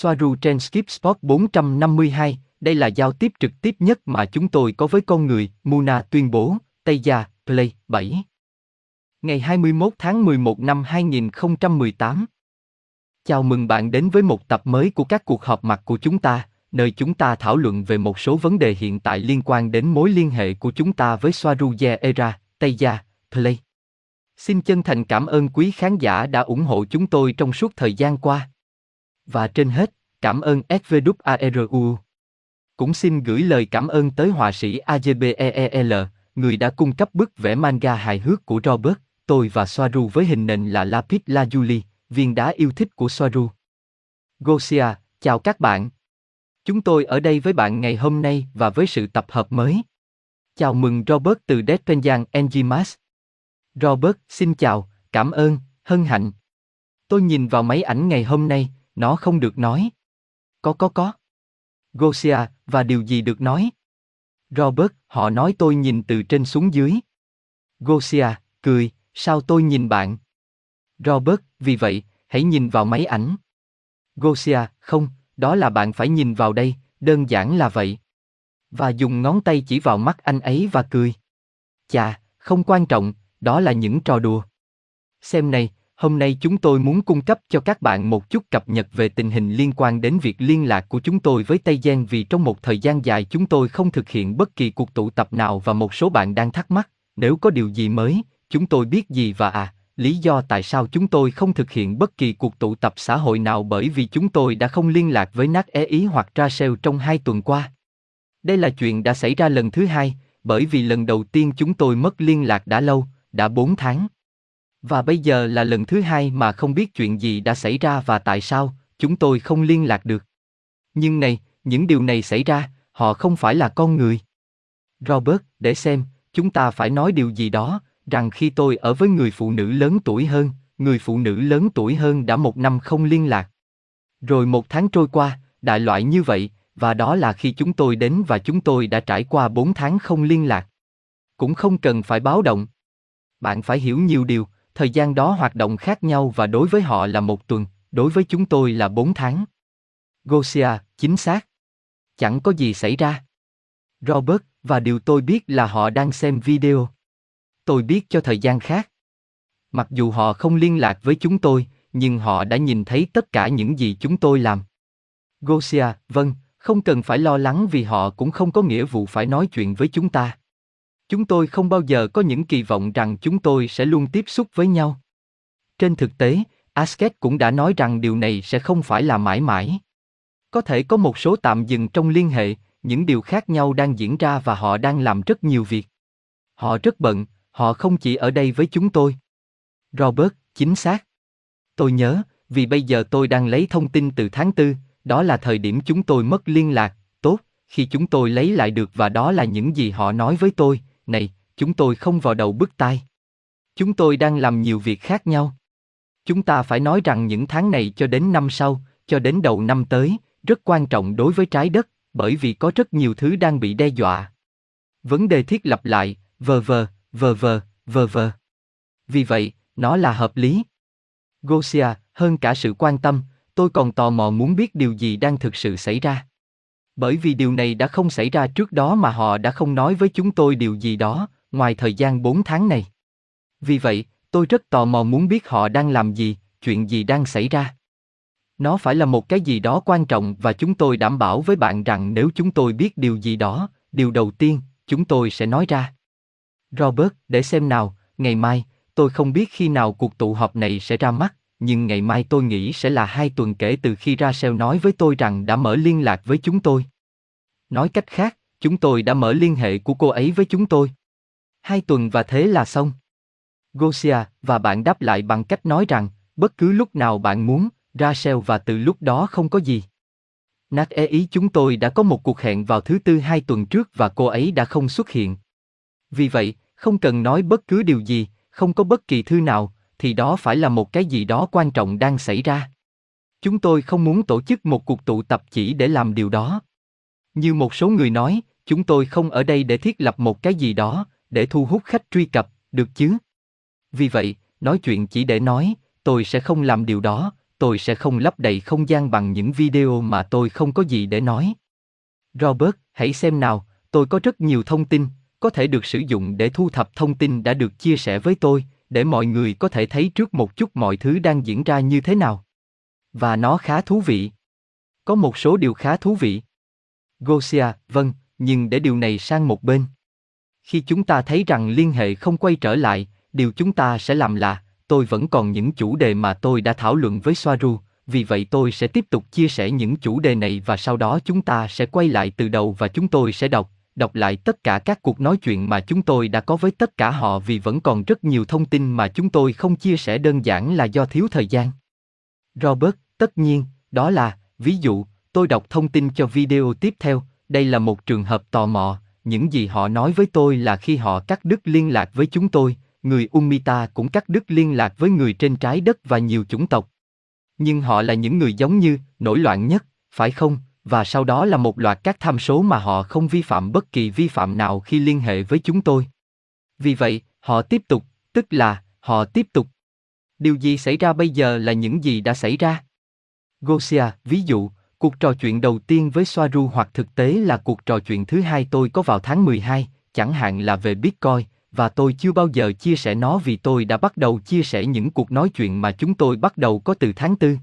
Swaruu trên Skip Spot 452, đây là giao tiếp trực tiếp nhất mà chúng tôi có với con người, Muna tuyên bố, Taygeta, Play, 7. Ngày 21 tháng 11 năm 2018. Chào mừng bạn đến với một tập mới của các cuộc họp mặt của chúng ta, nơi chúng ta thảo luận về một số vấn đề hiện tại liên quan đến mối liên hệ của chúng ta với Swaruu Era, Taygeta, Play. Xin chân thành cảm ơn quý khán giả đã ủng hộ chúng tôi trong suốt thời gian qua. Và trên hết, cảm ơn SVWARU. Cũng xin gửi lời cảm ơn tới họa sĩ AGBEEL, người đã cung cấp bức vẽ manga hài hước của Robert, tôi và Swaruu với hình nền là lapis lazuli, viên đá yêu thích của Swaruu. Gosia, chào các bạn. Chúng tôi ở đây với bạn ngày hôm nay và với sự tập hợp mới. Chào mừng Robert từ Deadpenjang Enjimas. Robert, xin chào, cảm ơn, hân hạnh. Tôi nhìn vào máy ảnh ngày hôm nay, nó không được nói. Có. Gosia, và điều gì được nói? Robert, họ nói tôi nhìn từ trên xuống dưới. Gosia, cười, sao tôi nhìn bạn? Robert, vì vậy, hãy nhìn vào máy ảnh. Gosia, không, đó là bạn phải nhìn vào đây, đơn giản là vậy. Và dùng ngón tay chỉ vào mắt anh ấy và cười. Chà, không quan trọng, đó là những trò đùa. Xem này, hôm nay chúng tôi muốn cung cấp cho các bạn một chút cập nhật về tình hình liên quan đến việc liên lạc của chúng tôi với Tây Giang, vì trong một thời gian dài chúng tôi không thực hiện bất kỳ cuộc tụ tập nào và một số bạn đang thắc mắc, nếu có điều gì mới, chúng tôi biết gì và lý do tại sao chúng tôi không thực hiện bất kỳ cuộc tụ tập xã hội nào bởi vì chúng tôi đã không liên lạc với Nai'Shara hoặc Rashell trong 2 tuần qua. Đây là chuyện đã xảy ra lần thứ hai, bởi vì lần đầu tiên chúng tôi mất liên lạc đã lâu, đã 4 tháng. Và bây giờ là lần thứ hai mà không biết chuyện gì đã xảy ra và tại sao chúng tôi không liên lạc được. Nhưng này, những điều này xảy ra, họ không phải là con người. Robert, để xem, chúng ta phải nói điều gì đó, rằng khi tôi ở với người phụ nữ lớn tuổi hơn, người phụ nữ lớn tuổi hơn đã 1 năm không liên lạc. Rồi 1 tháng trôi qua, đại loại như vậy, và đó là khi chúng tôi đến và chúng tôi đã trải qua 4 tháng không liên lạc. Cũng không cần phải báo động. Bạn phải hiểu nhiều điều, thời gian đó hoạt động khác nhau và đối với họ là 1 tuần, đối với chúng tôi là 4 tháng. Gosia, chính xác. Chẳng có gì xảy ra. Robert, và điều tôi biết là họ đang xem video. Tôi biết cho thời gian khác. Mặc dù họ không liên lạc với chúng tôi, nhưng họ đã nhìn thấy tất cả những gì chúng tôi làm. Gosia, vâng, không cần phải lo lắng vì họ cũng không có nghĩa vụ phải nói chuyện với chúng ta. Chúng tôi không bao giờ có những kỳ vọng rằng chúng tôi sẽ luôn tiếp xúc với nhau. Trên thực tế, Asket cũng đã nói rằng điều này sẽ không phải là mãi mãi. Có thể có một số tạm dừng trong liên hệ, những điều khác nhau đang diễn ra và họ đang làm rất nhiều việc. Họ rất bận, họ không chỉ ở đây với chúng tôi. Robert, chính xác. Tôi nhớ, vì bây giờ tôi đang lấy thông tin từ tháng 4, đó là thời điểm chúng tôi mất liên lạc, tốt, khi chúng tôi lấy lại được và đó là những gì họ nói với tôi. Này, chúng tôi không vào đầu bứt tai. Chúng tôi đang làm nhiều việc khác nhau. Chúng ta phải nói rằng những tháng này cho đến năm sau, cho đến đầu năm tới, rất quan trọng đối với trái đất, bởi vì có rất nhiều thứ đang bị đe dọa. Vấn đề thiết lập lại, vờ vờ. Vì vậy, nó là hợp lý. Gosia, hơn cả sự quan tâm, tôi còn tò mò muốn biết điều gì đang thực sự xảy ra. Bởi vì điều này đã không xảy ra trước đó mà họ đã không nói với chúng tôi điều gì đó, ngoài thời gian 4 tháng này. Vì vậy, tôi rất tò mò muốn biết họ đang làm gì, chuyện gì đang xảy ra. Nó phải là một cái gì đó quan trọng và chúng tôi đảm bảo với bạn rằng nếu chúng tôi biết điều gì đó, điều đầu tiên, chúng tôi sẽ nói ra. Robert, để xem nào, ngày mai, tôi không biết khi nào cuộc tụ họp này sẽ ra mắt. Nhưng ngày mai tôi nghĩ sẽ là 2 tuần kể từ khi Rashell nói với tôi rằng đã mở liên lạc với chúng tôi. Nói cách khác, chúng tôi đã mở liên hệ của cô ấy với chúng tôi. 2 tuần và thế là xong. Gosia, và bạn đáp lại bằng cách nói rằng, bất cứ lúc nào bạn muốn, Rashell, và từ lúc đó không có gì. Nai'Shara, chúng tôi đã có một cuộc hẹn vào thứ Tư 2 tuần trước và cô ấy đã không xuất hiện. Vì vậy, không cần nói bất cứ điều gì, không có bất kỳ thư nào, thì đó phải là một cái gì đó quan trọng đang xảy ra. Chúng tôi không muốn tổ chức một cuộc tụ tập chỉ để làm điều đó. Như một số người nói, chúng tôi không ở đây để thiết lập một cái gì đó, để thu hút khách truy cập, được chứ? Vì vậy, nói chuyện chỉ để nói, tôi sẽ không làm điều đó, tôi sẽ không lấp đầy không gian bằng những video mà tôi không có gì để nói. Robert, hãy xem nào, tôi có rất nhiều thông tin, có thể được sử dụng để thu thập thông tin đã được chia sẻ với tôi, để mọi người có thể thấy trước một chút mọi thứ đang diễn ra như thế nào. Và nó khá thú vị. Có một số điều khá thú vị. Gosia, vâng, nhưng để điều này sang một bên. Khi chúng ta thấy rằng liên hệ không quay trở lại, điều chúng ta sẽ làm là, tôi vẫn còn những chủ đề mà tôi đã thảo luận với Swaruu, vì vậy tôi sẽ tiếp tục chia sẻ những chủ đề này và sau đó chúng ta sẽ quay lại từ đầu và chúng tôi sẽ đọc lại tất cả các cuộc nói chuyện mà chúng tôi đã có với tất cả họ vì vẫn còn rất nhiều thông tin mà chúng tôi không chia sẻ đơn giản là do thiếu thời gian. Robert, tất nhiên, đó là, ví dụ, tôi đọc thông tin cho video tiếp theo, đây là một trường hợp tò mò, những gì họ nói với tôi là khi họ cắt đứt liên lạc với chúng tôi, người Umita cũng cắt đứt liên lạc với người trên trái đất và nhiều chủng tộc. Nhưng họ là những người giống như, nổi loạn nhất, phải không? Và sau đó là một loạt các tham số mà họ không vi phạm bất kỳ vi phạm nào khi liên hệ với chúng tôi. Vì vậy, họ tiếp tục, tức là, họ tiếp tục. Điều gì xảy ra bây giờ là những gì đã xảy ra. Gosia, ví dụ, cuộc trò chuyện đầu tiên với Swaruu hoặc thực tế là cuộc trò chuyện thứ hai tôi có vào tháng 12, chẳng hạn là về Bitcoin, và tôi chưa bao giờ chia sẻ nó vì tôi đã bắt đầu chia sẻ những cuộc nói chuyện mà chúng tôi bắt đầu có từ tháng 4.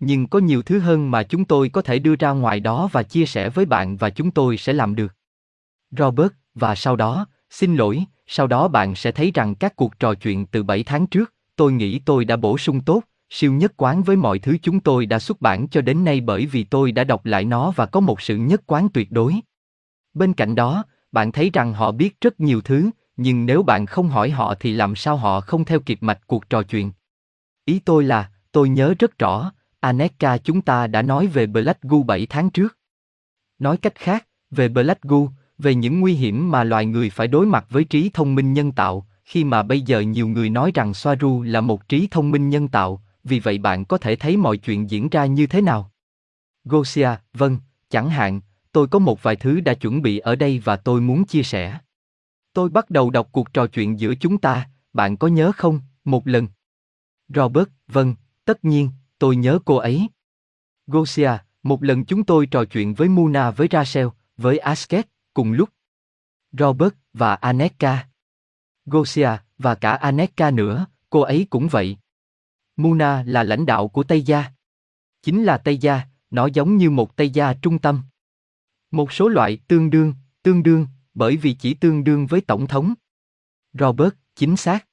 Nhưng có nhiều thứ hơn mà chúng tôi có thể đưa ra ngoài đó và chia sẻ với bạn và chúng tôi sẽ làm được. Robert, và sau đó, xin lỗi, sau đó bạn sẽ thấy rằng các cuộc trò chuyện từ 7 tháng trước, tôi nghĩ tôi đã bổ sung tốt, siêu nhất quán với mọi thứ chúng tôi đã xuất bản cho đến nay bởi vì tôi đã đọc lại nó và có một sự nhất quán tuyệt đối. Bên cạnh đó, bạn thấy rằng họ biết rất nhiều thứ, nhưng nếu bạn không hỏi họ thì làm sao họ không theo kịp mạch cuộc trò chuyện. Ý tôi là, tôi nhớ rất rõ, Anéeka chúng ta đã nói về Black Goo 7 tháng trước. Nói cách khác, về Black Goo, về những nguy hiểm mà loài người phải đối mặt với trí thông minh nhân tạo, khi mà bây giờ nhiều người nói rằng Swaruu là một trí thông minh nhân tạo, vì vậy bạn có thể thấy mọi chuyện diễn ra như thế nào. Gosia, vâng, chẳng hạn, tôi có một vài thứ đã chuẩn bị ở đây và tôi muốn chia sẻ. Tôi bắt đầu đọc cuộc trò chuyện giữa chúng ta, bạn có nhớ không, một lần. Robert, vâng, tất nhiên. Tôi nhớ cô ấy. Gosia, một lần chúng tôi trò chuyện với Muna, với Rashell, với Asket, cùng lúc. Robert, và Anéeka. Gosia, và cả Anéeka nữa, cô ấy cũng vậy. Muna là lãnh đạo của Taygeta. Chính là Taygeta, nó giống như một Taygeta trung tâm. Một số loại tương đương, bởi vì chỉ tương đương với tổng thống. Robert, chính xác.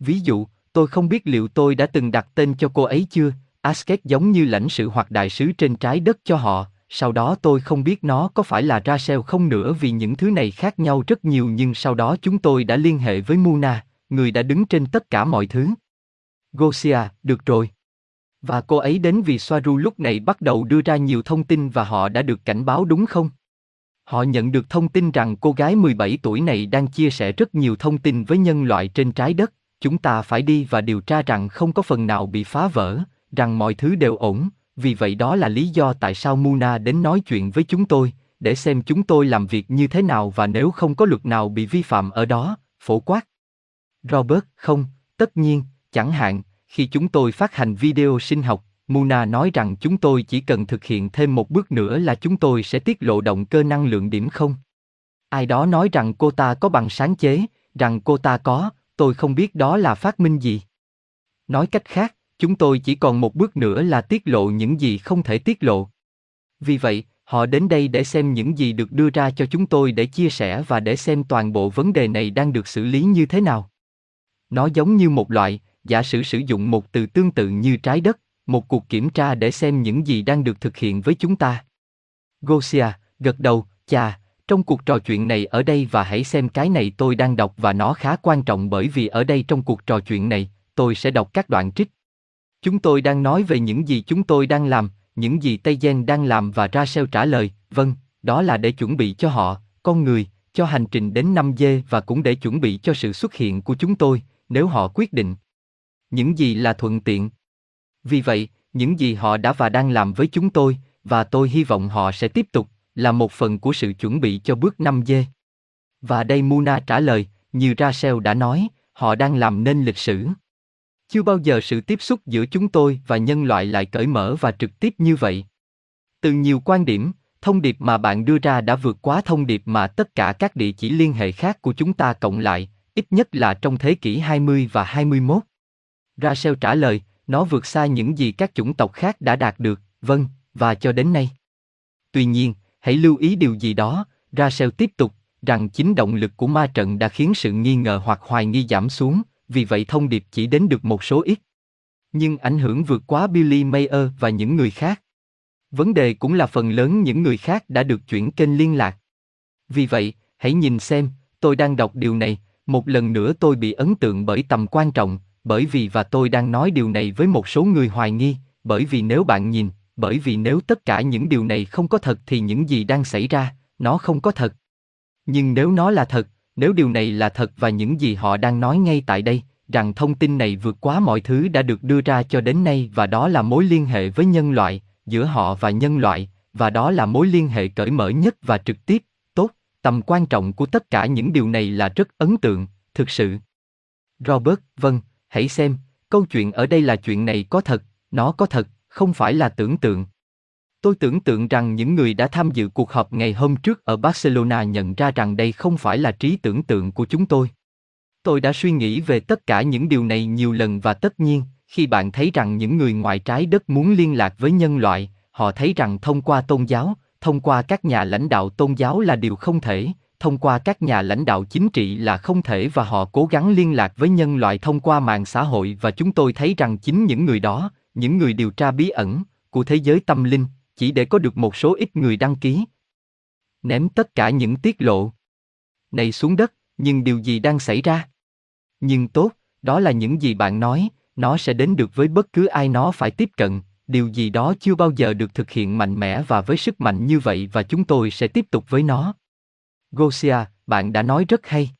Ví dụ, tôi không biết liệu tôi đã từng đặt tên cho cô ấy chưa. Asket giống như lãnh sự hoặc đại sứ trên trái đất cho họ, sau đó tôi không biết nó có phải là Rashell không nữa vì những thứ này khác nhau rất nhiều nhưng sau đó chúng tôi đã liên hệ với Muna, người đã đứng trên tất cả mọi thứ. Gosia, được rồi. Và cô ấy đến vì Swaruu lúc này bắt đầu đưa ra nhiều thông tin và họ đã được cảnh báo đúng không? Họ nhận được thông tin rằng cô gái 17 tuổi này đang chia sẻ rất nhiều thông tin với nhân loại trên trái đất, chúng ta phải đi và điều tra rằng không có phần nào bị phá vỡ, rằng mọi thứ đều ổn, vì vậy đó là lý do tại sao Muna đến nói chuyện với chúng tôi, để xem chúng tôi làm việc như thế nào và nếu không có luật nào bị vi phạm ở đó, phổ quát. Robert, không, tất nhiên, chẳng hạn, khi chúng tôi phát hành video sinh học, Muna nói rằng chúng tôi chỉ cần thực hiện thêm một bước nữa là chúng tôi sẽ tiết lộ động cơ năng lượng điểm không. Ai đó nói rằng cô ta có bằng sáng chế, rằng cô ta có, tôi không biết đó là phát minh gì. Nói cách khác, chúng tôi chỉ còn một bước nữa là tiết lộ những gì không thể tiết lộ. Vì vậy, họ đến đây để xem những gì được đưa ra cho chúng tôi để chia sẻ và để xem toàn bộ vấn đề này đang được xử lý như thế nào. Nó giống như một loại, giả sử sử dụng một từ tương tự như trái đất, một cuộc kiểm tra để xem những gì đang được thực hiện với chúng ta. Gosia, gật đầu, chà, trong cuộc trò chuyện này ở đây và hãy xem cái này tôi đang đọc và nó khá quan trọng bởi vì ở đây trong cuộc trò chuyện này, tôi sẽ đọc các đoạn trích. Chúng tôi đang nói về những gì chúng tôi đang làm, những gì Taygeta đang làm và Rashell trả lời, vâng, đó là để chuẩn bị cho họ, con người, cho hành trình đến 5G và cũng để chuẩn bị cho sự xuất hiện của chúng tôi, nếu họ quyết định. Những gì là thuận tiện. Vì vậy, những gì họ đã và đang làm với chúng tôi, và tôi hy vọng họ sẽ tiếp tục, là một phần của sự chuẩn bị cho bước 5G. Và đây Muna trả lời, như Rashell đã nói, họ đang làm nên lịch sử. Chưa bao giờ sự tiếp xúc giữa chúng tôi và nhân loại lại cởi mở và trực tiếp như vậy. Từ nhiều quan điểm, thông điệp mà bạn đưa ra đã vượt quá thông điệp mà tất cả các địa chỉ liên hệ khác của chúng ta cộng lại, ít nhất là trong thế kỷ 20 và 21. Rashell trả lời, nó vượt xa những gì các chủng tộc khác đã đạt được, vâng, và cho đến nay. Tuy nhiên, hãy lưu ý điều gì đó, Rashell tiếp tục, rằng chính động lực của ma trận đã khiến sự nghi ngờ hoặc hoài nghi giảm xuống, vì vậy thông điệp chỉ đến được một số ít. Nhưng ảnh hưởng vượt quá Billy Mayer và những người khác. Vấn đề cũng là phần lớn những người khác đã được chuyển kênh liên lạc. Vì vậy, hãy nhìn xem, tôi đang đọc điều này, một lần nữa tôi bị ấn tượng bởi tầm quan trọng, bởi vì và tôi đang nói điều này với một số người hoài nghi, bởi vì nếu bạn nhìn, bởi vì nếu tất cả những điều này không có thật thì những gì đang xảy ra, nó không có thật. Nhưng nếu nó là thật, nếu điều này là thật và những gì họ đang nói ngay tại đây, rằng thông tin này vượt quá mọi thứ đã được đưa ra cho đến nay và đó là mối liên hệ với nhân loại, giữa họ và nhân loại, và đó là mối liên hệ cởi mở nhất và trực tiếp, tốt, tầm quan trọng của tất cả những điều này là rất ấn tượng, thực sự. Robert, vâng, hãy xem, câu chuyện ở đây là chuyện này có thật, nó có thật, không phải là tưởng tượng. Tôi tưởng tượng rằng những người đã tham dự cuộc họp ngày hôm trước ở Barcelona nhận ra rằng đây không phải là trí tưởng tượng của chúng tôi. Tôi đã suy nghĩ về tất cả những điều này nhiều lần và tất nhiên, khi bạn thấy rằng những người ngoài trái đất muốn liên lạc với nhân loại, họ thấy rằng thông qua tôn giáo, thông qua các nhà lãnh đạo tôn giáo là điều không thể, thông qua các nhà lãnh đạo chính trị là không thể và họ cố gắng liên lạc với nhân loại thông qua mạng xã hội và chúng tôi thấy rằng chính những người đó, những người điều tra bí ẩn của thế giới tâm linh, chỉ để có được một số ít người đăng ký. Ném tất cả những tiết lộ này xuống đất, nhưng điều gì đang xảy ra? Nhưng tốt, đó là những gì bạn nói, nó sẽ đến được với bất cứ ai nó phải tiếp cận, điều gì đó chưa bao giờ được thực hiện mạnh mẽ và với sức mạnh như vậy và chúng tôi sẽ tiếp tục với nó. Gosia, bạn đã nói rất hay.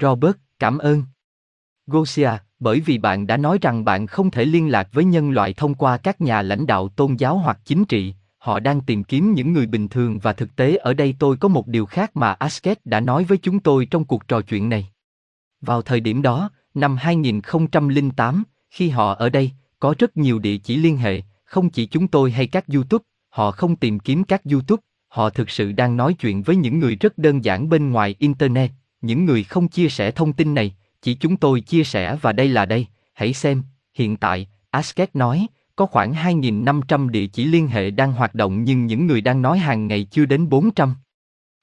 Robert, cảm ơn. Gosia, bởi vì bạn đã nói rằng bạn không thể liên lạc với nhân loại thông qua các nhà lãnh đạo tôn giáo hoặc chính trị, họ đang tìm kiếm những người bình thường và thực tế ở đây tôi có một điều khác mà Asket đã nói với chúng tôi trong cuộc trò chuyện này. Vào thời điểm đó, năm 2008, khi họ ở đây, có rất nhiều địa chỉ liên hệ, không chỉ chúng tôi hay các YouTube, họ không tìm kiếm các YouTube, họ thực sự đang nói chuyện với những người rất đơn giản bên ngoài Internet, những người không chia sẻ thông tin này. Chỉ chúng tôi chia sẻ và đây là đây, hãy xem, hiện tại, Asket nói, có khoảng 2.500 địa chỉ liên hệ đang hoạt động nhưng những người đang nói hàng ngày chưa đến 400.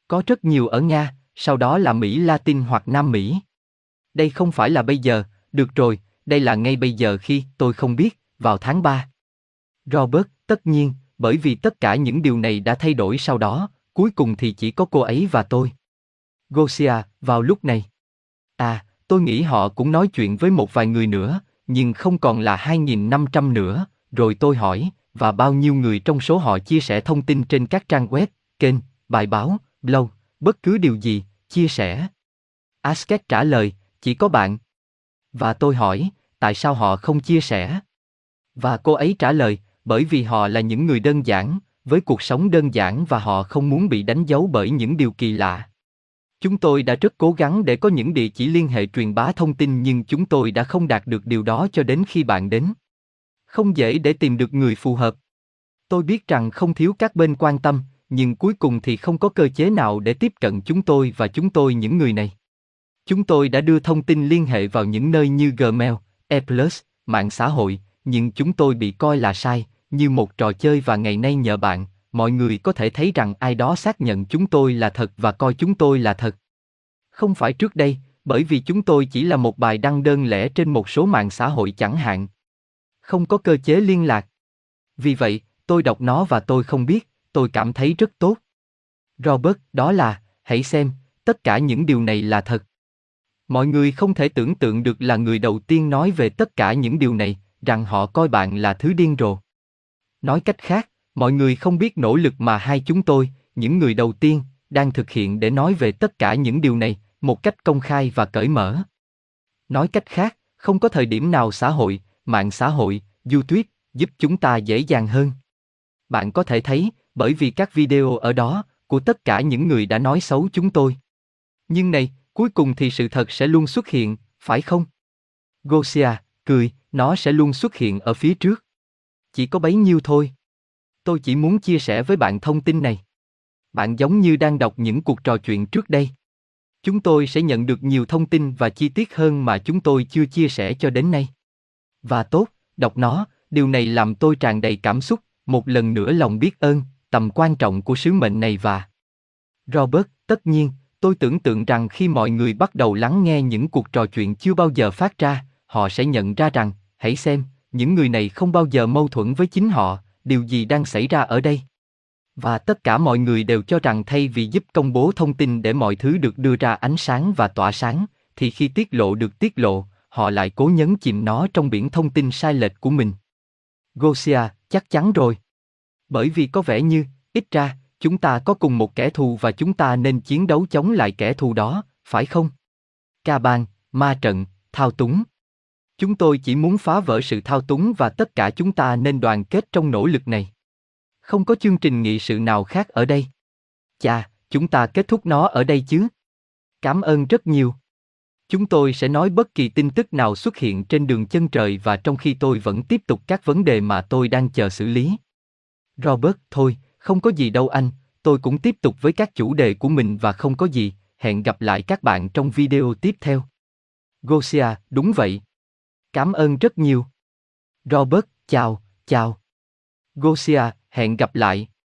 Có rất nhiều ở Nga, sau đó là Mỹ Latin hoặc Nam Mỹ. Đây không phải là bây giờ, được rồi, đây là ngay bây giờ khi tôi không biết, vào tháng 3. Robert, tất nhiên, bởi vì tất cả những điều này đã thay đổi sau đó, cuối cùng thì chỉ có cô ấy và tôi. Gosia, vào lúc này. À, tôi nghĩ họ cũng nói chuyện với một vài người nữa, nhưng không còn là 2.500 nữa, rồi tôi hỏi, và bao nhiêu người trong số họ chia sẻ thông tin trên các trang web, kênh, bài báo, blog, bất cứ điều gì, chia sẻ. Asket trả lời, chỉ có bạn. Và tôi hỏi, tại sao họ không chia sẻ? Và cô ấy trả lời, bởi vì họ là những người đơn giản, với cuộc sống đơn giản và họ không muốn bị đánh dấu bởi những điều kỳ lạ. Chúng tôi đã rất cố gắng để có những địa chỉ liên hệ truyền bá thông tin nhưng chúng tôi đã không đạt được điều đó cho đến khi bạn đến. Không dễ để tìm được người phù hợp. Tôi biết rằng không thiếu các bên quan tâm, nhưng cuối cùng thì không có cơ chế nào để tiếp cận chúng tôi và chúng tôi những người này. Chúng tôi đã đưa thông tin liên hệ vào những nơi như Gmail, E+, mạng xã hội, nhưng chúng tôi bị coi là sai, như một trò chơi và ngày nay nhờ bạn. Mọi người có thể thấy rằng ai đó xác nhận chúng tôi là thật và coi chúng tôi là thật. Không phải trước đây, bởi vì chúng tôi chỉ là một bài đăng đơn lẻ trên một số mạng xã hội chẳng hạn. Không có cơ chế liên lạc. Vì vậy, tôi đọc nó và tôi không biết, tôi cảm thấy rất tốt. Robert, đó là, hãy xem, tất cả những điều này là thật. Mọi người không thể tưởng tượng được là người đầu tiên nói về tất cả những điều này, rằng họ coi bạn là thứ điên rồ. Nói cách khác, mọi người không biết nỗ lực mà hai chúng tôi, những người đầu tiên, đang thực hiện để nói về tất cả những điều này, một cách công khai và cởi mở. Nói cách khác, không có thời điểm nào xã hội, mạng xã hội, YouTube, giúp chúng ta dễ dàng hơn. Bạn có thể thấy, bởi vì các video ở đó, của tất cả những người đã nói xấu chúng tôi. Nhưng này, cuối cùng thì sự thật sẽ luôn xuất hiện, phải không? Gosia, cười, nó sẽ luôn xuất hiện ở phía trước. Chỉ có bấy nhiêu thôi. Tôi chỉ muốn chia sẻ với bạn thông tin này. Bạn giống như đang đọc những cuộc trò chuyện trước đây. Chúng tôi sẽ nhận được nhiều thông tin và chi tiết hơn mà chúng tôi chưa chia sẻ cho đến nay. Và tốt, đọc nó, điều này làm tôi tràn đầy cảm xúc, một lần nữa lòng biết ơn, tầm quan trọng của sứ mệnh này và... Robert, tất nhiên, tôi tưởng tượng rằng khi mọi người bắt đầu lắng nghe những cuộc trò chuyện chưa bao giờ phát ra, họ sẽ nhận ra rằng, hãy xem, những người này không bao giờ mâu thuẫn với chính họ, điều gì đang xảy ra ở đây. Và tất cả mọi người đều cho rằng thay vì giúp công bố thông tin để mọi thứ được đưa ra ánh sáng và tỏa sáng, thì khi tiết lộ được tiết lộ, họ lại cố nhấn chìm nó trong biển thông tin sai lệch của mình. Gosia, chắc chắn rồi. Bởi vì có vẻ như, ít ra, chúng ta có cùng một kẻ thù và chúng ta nên chiến đấu chống lại kẻ thù đó, phải không? Ca bang, ma trận, thao túng. Chúng tôi chỉ muốn phá vỡ sự thao túng và tất cả chúng ta nên đoàn kết trong nỗ lực này. Không có chương trình nghị sự nào khác ở đây. Chà, chúng ta kết thúc nó ở đây chứ. Cảm ơn rất nhiều. Chúng tôi sẽ nói bất kỳ tin tức nào xuất hiện trên đường chân trời và trong khi tôi vẫn tiếp tục các vấn đề mà tôi đang chờ xử lý. Robert, thôi, không có gì đâu anh, tôi cũng tiếp tục với các chủ đề của mình và không có gì, hẹn gặp lại các bạn trong video tiếp theo. Gosia, đúng vậy. Cảm ơn rất nhiều. Robert, chào, chào. Gosia, hẹn gặp lại.